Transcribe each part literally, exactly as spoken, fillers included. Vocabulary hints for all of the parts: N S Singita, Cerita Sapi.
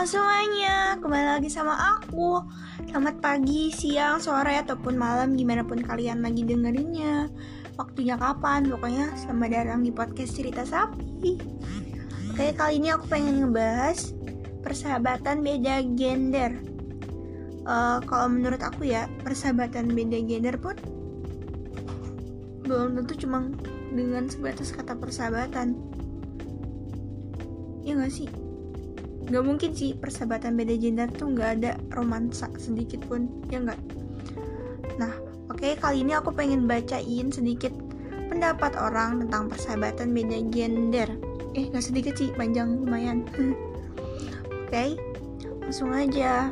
Halo semuanya, kembali lagi sama aku. Selamat pagi, siang, sore, ataupun malam, gimana pun kalian lagi dengerinnya. Waktunya kapan, pokoknya selamat datang di podcast Cerita Sapi. Oke, kali ini aku pengen ngebahas persahabatan beda gender. uh, Kalau menurut aku ya, persahabatan beda gender pun belum tentu cuma dengan sebatas kata persahabatan. Ya gak sih? Gak mungkin sih persahabatan beda gender tuh gak ada romansa sedikit pun, ya gak? Nah, oke okay, kali ini aku pengen bacain sedikit pendapat orang tentang persahabatan beda gender. Eh, gak sedikit sih, panjang lumayan. Oke, okay, langsung aja.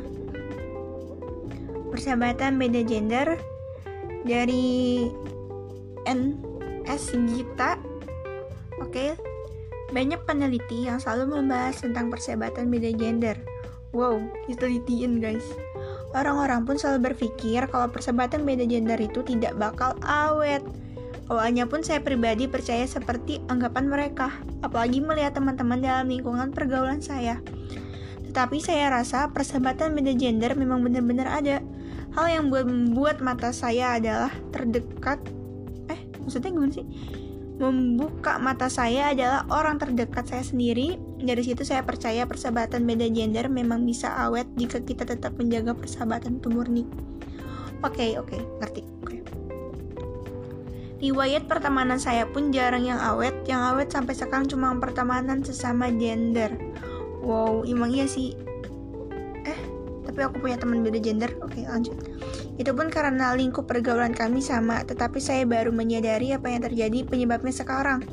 Persahabatan beda gender dari N S Singita. Oke okay. Banyak peneliti yang selalu membahas tentang persahabatan beda gender. Wow, ditelitiin guys. Orang-orang pun selalu berpikir kalau persahabatan beda gender itu tidak bakal awet. Awalnya pun saya pribadi percaya seperti anggapan mereka, apalagi melihat teman-teman dalam lingkungan pergaulan saya. Tetapi saya rasa persahabatan beda gender memang benar-benar ada. Hal yang membuat mata saya adalah terdekat. Eh, maksudnya gimana sih? Membuka mata saya adalah orang terdekat saya sendiri. Dari situ saya percaya persahabatan beda gender memang bisa awet jika kita tetap menjaga persahabatan itu murni. Oke, okay, oke, okay, ngerti. Okay. Riwayat pertemanan saya pun jarang yang awet. Yang awet sampai sekarang cuma pertemanan sesama gender. Wow, emang iya sih. Eh, tapi aku punya teman beda gender. Oke, okay, lanjut. Itu pun karena lingkup pergaulan kami sama, tetapi saya baru menyadari apa yang terjadi penyebabnya sekarang.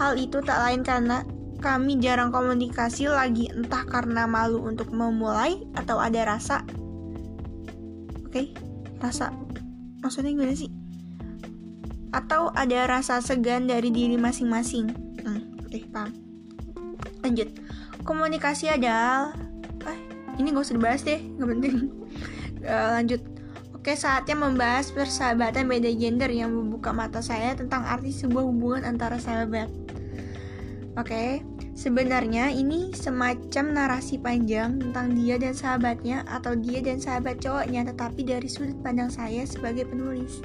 Hal itu tak lain karena kami jarang komunikasi lagi, entah karena malu untuk memulai atau ada rasa. Oke, okay, rasa. Maksudnya gimana sih? Atau ada rasa segan dari diri masing-masing. Hmm, oke, okay, paham. Lanjut. Komunikasi adalah... Eh, ini gak usah dibahas deh, gak penting. uh, Lanjut. Oke, saatnya membahas persahabatan beda gender yang membuka mata saya tentang arti sebuah hubungan antara sahabat. Oke, sebenarnya ini semacam narasi panjang tentang dia dan sahabatnya atau dia dan sahabat cowoknya, tetapi dari sudut pandang saya sebagai penulis.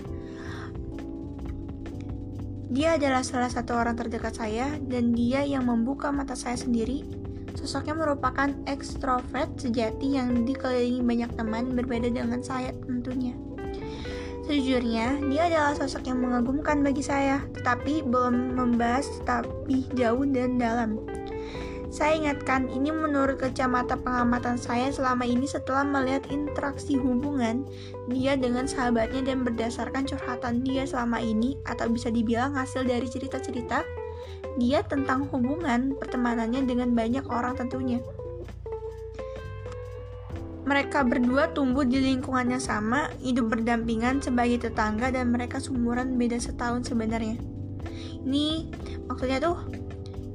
Dia adalah salah satu orang terdekat saya dan dia yang membuka mata saya sendiri. Sosoknya merupakan ekstrovert sejati yang dikelilingi banyak teman, berbeda dengan saya tentunya. Sejujurnya, dia adalah sosok yang mengagumkan bagi saya, tetapi belum membahas tapi jauh dan dalam. Saya ingatkan, ini menurut kacamata pengamatan saya selama ini setelah melihat interaksi hubungan dia dengan sahabatnya dan berdasarkan curhatan dia selama ini, atau bisa dibilang hasil dari cerita-cerita dia tentang hubungan pertemanannya dengan banyak orang tentunya. Mereka berdua tumbuh di lingkungan yang sama, hidup berdampingan sebagai tetangga, dan mereka seumuran beda setahun sebenarnya. Ini maksudnya tuh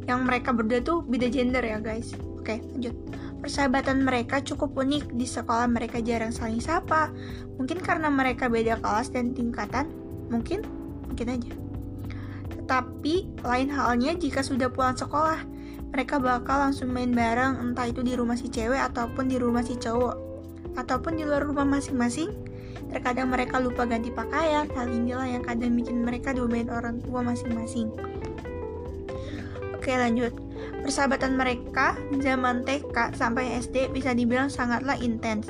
yang mereka berdua tuh beda gender ya guys. Oke, lanjut. Persahabatan mereka cukup unik. Di sekolah mereka jarang saling sapa. Mungkin karena mereka beda kelas dan tingkatan. Mungkin, mungkin aja. Tapi lain halnya jika sudah pulang sekolah, mereka bakal langsung main bareng, entah itu di rumah si cewek ataupun di rumah si cowok, ataupun di luar rumah masing-masing. Terkadang mereka lupa ganti pakaian. Hal inilah yang kadang bikin mereka diomelin orang tua masing-masing. Oke, lanjut. Persahabatan mereka zaman T K sampai S D bisa dibilang sangatlah intens.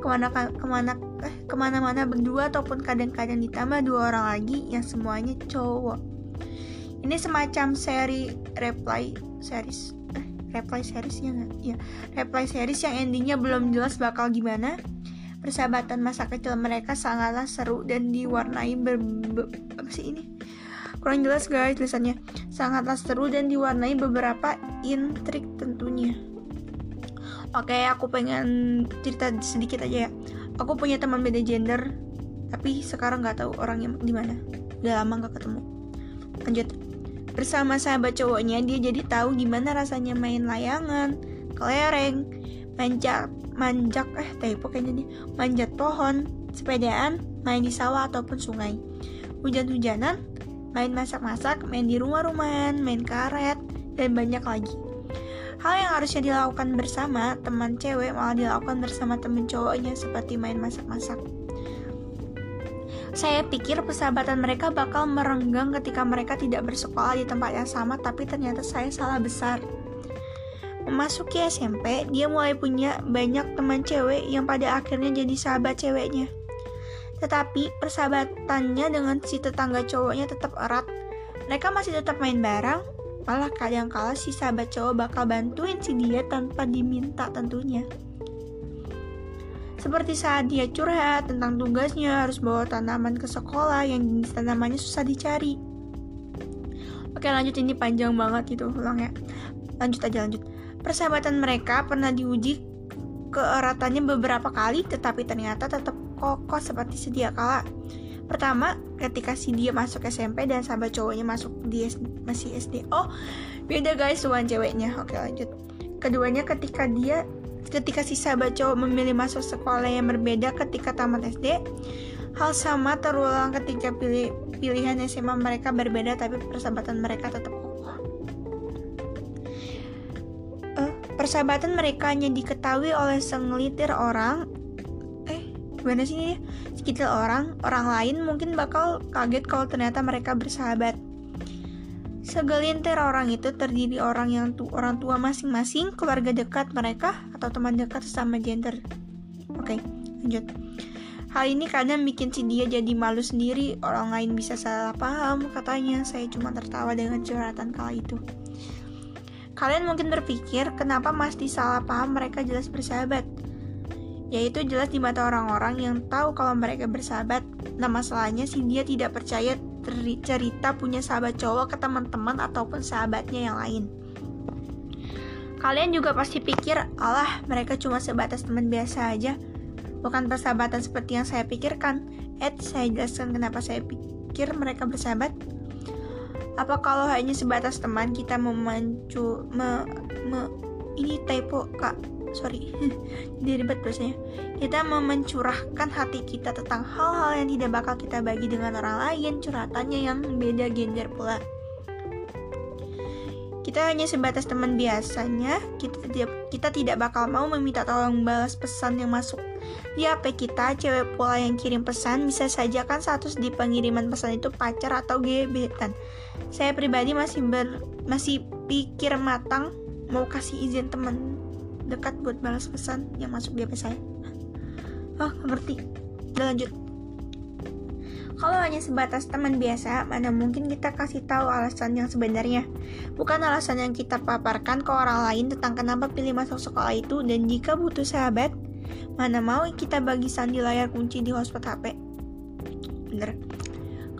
Kemana kemana eh, kemana-mana berdua ataupun kadang-kadang ditambah dua orang lagi yang semuanya cowok. Ini semacam seri reply series, eh, reply series ya nggak? Ya, reply series yang endingnya belum jelas bakal gimana. Persahabatan masa kecil mereka sangatlah seru dan diwarnai ber... Be, apa sih ini? Kurang jelas guys tulisannya. Sangatlah seru dan diwarnai beberapa intrik tentunya. Oke, aku pengen cerita sedikit aja ya. Aku punya teman beda gender, tapi sekarang nggak tahu orangnya di mana. Udah lama nggak ketemu. Lanjut. Bersama sahabat cowoknya, dia jadi tahu gimana rasanya main layangan, kelereng, manjak, manjak, eh typo kayaknya nih, manjat pohon, sepedaan, main di sawah ataupun sungai, hujan-hujanan, main masak-masak, main di rumah-rumahan, main karet, dan banyak lagi. Hal yang harusnya dilakukan bersama teman cewek malah dilakukan bersama teman cowoknya, seperti main masak-masak. Saya pikir persahabatan mereka bakal merenggang ketika mereka tidak bersekolah di tempat yang sama, tapi ternyata saya salah besar. Memasuki S M P, dia mulai punya banyak teman cewek yang pada akhirnya jadi sahabat ceweknya. Tetapi persahabatannya dengan si tetangga cowoknya tetap erat. Mereka masih tetap main bareng, malah kadang-kala si sahabat cowok bakal bantuin si dia tanpa diminta tentunya. Seperti saat dia curhat tentang tugasnya harus bawa tanaman ke sekolah yang jenis tanamannya susah dicari. Oke, lanjut, ini panjang banget gitu ulang ya. Lanjut aja lanjut. Persahabatan mereka pernah diuji keeratannya beberapa kali, tetapi ternyata tetap kokoh seperti sedia kala. Pertama, ketika si dia masuk S M P dan sahabat cowoknya masuk dia masih S D. Oh, beda guys sama ceweknya. Oke, lanjut. Keduanya, ketika dia Ketika si sahabat cowok memilih masuk sekolah yang berbeda ketika tamat S D, hal sama terulang ketika pilih, pilihan S M A mereka berbeda, tapi persahabatan mereka tetap kokoh. Uh, persahabatan mereka hanya diketahui oleh segelintir orang. Eh, gimana sih ini? Sekitar orang, orang lain mungkin bakal kaget kalau ternyata mereka bersahabat. Segelintir orang itu terdiri orang yang tu, orang tua masing-masing, keluarga dekat mereka, atau teman dekat sesama gender. Oke, lanjut. Hal ini kadang bikin si dia jadi malu sendiri, orang lain bisa salah paham, katanya. Saya cuma tertawa dengan curhatan kala itu. Kalian mungkin berpikir, kenapa masih salah paham mereka jelas bersahabat? Yaitu jelas di mata orang-orang yang tahu kalau mereka bersahabat. Nah, masalahnya si dia tidak percaya cerita punya sahabat cowok ke teman-teman ataupun sahabatnya yang lain. Kalian juga pasti pikir, alah mereka cuma sebatas teman biasa aja, bukan persahabatan seperti yang saya pikirkan. Ed, saya jelaskan kenapa saya pikir mereka bersahabat. Apa kalau hanya sebatas teman kita memancu me, me, ini typo kak, sorry jadi ribet biasanya. Kita memencurahkan hati kita tentang hal-hal yang tidak bakal kita bagi dengan orang lain, curhatannya yang beda gender pula. Kita hanya sebatas teman biasanya, kita tidak, kita tidak bakal mau meminta tolong balas pesan yang masuk di H P kita. Cewek pula yang kirim pesan, bisa saja kan status di pengiriman pesan itu pacar atau gebetan. Saya pribadi masih ber, masih pikir matang mau kasih izin teman dekat buat balas pesan yang masuk di H P saya. Oh, ngerti. Udah, lanjut. Kalau hanya sebatas teman biasa, mana mungkin kita kasih tahu alasan yang sebenarnya. Bukan alasan yang kita paparkan ke orang lain tentang kenapa pilih masuk sekolah itu. Dan jika butuh sahabat, mana mau kita bagi sandi layar kunci di hotspot H P. Bener.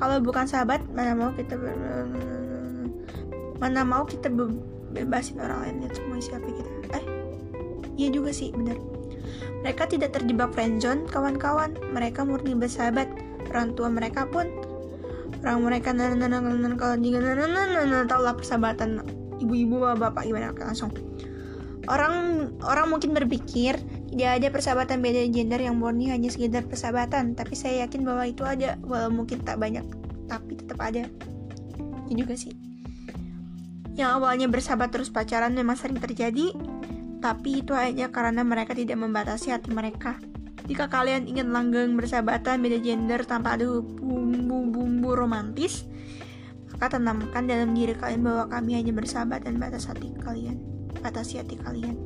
Kalau bukan sahabat, mana mau kita ber... mana mau kita be- bebasin orang lain dan semua isi H P kita. Eh Iya juga sih, benar. Mereka tidak terjebak friendzone, kawan-kawan. Mereka murni bersahabat. Orang tua mereka pun, orang mereka nananananan kalau nananananan taulah persahabatan ibu-ibu bapak gimana. Oke, langsung. Orang orang mungkin berpikir tidak ada persahabatan beda gender yang murni hanya sekedar persahabatan, tapi saya yakin bahwa itu ada, walau mungkin tak banyak, tapi tetap ada. Iya juga sih. Yang awalnya bersahabat terus pacaran memang sering terjadi. Tapi itu hanya karena mereka tidak membatasi hati mereka. Jika kalian ingin langgeng bersahabatan beda gender tanpa ada bumbu-bumbu romantis, maka tanamkan dalam diri kalian bahwa kami hanya bersahabat dan batas hati kalian, batasi hati kalian.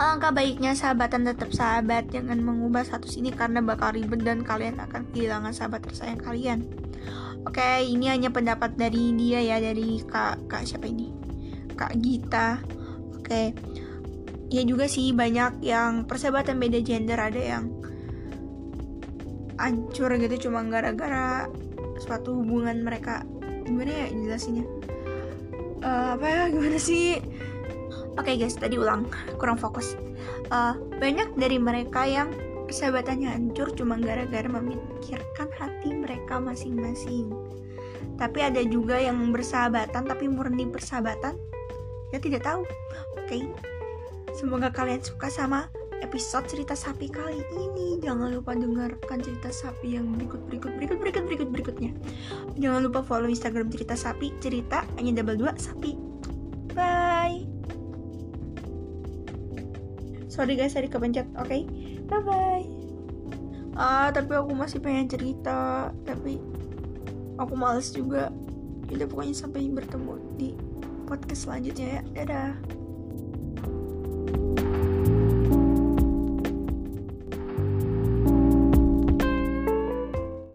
Alangkah baiknya sahabatan tetap sahabat, jangan mengubah status ini karena bakal ribet dan kalian akan kehilangan sahabat tersayang kalian. Oke, ini hanya pendapat dari dia ya, dari kak kak siapa ini? Kak Gita. Oke. Ya juga sih, banyak yang persahabatan beda gender ada yang hancur gitu cuma gara-gara suatu hubungan mereka. Gimana ya jelasinnya? Uh, apa ya gimana sih? Oke guys, tadi ulang, kurang fokus. Uh, banyak dari mereka yang persahabatannya hancur cuma gara-gara memikirkan hati mereka masing-masing. Tapi ada juga yang bersahabatan tapi murni persahabatan. Ya tidak tahu. Oke. Semoga kalian suka sama episode cerita sapi kali ini. Jangan lupa dengarkan cerita sapi yang berikut berikut berikut berikut berikut berikutnya. Jangan lupa follow Instagram cerita sapi, cerita hanya double dua sapi. Bye. Sorry guys, tadi kepencet. Oke, okay? Bye bye. Ah, tapi aku masih pengen cerita, tapi aku males juga. Udah, pokoknya sampai bertemu di podcast selanjutnya ya. Dadah.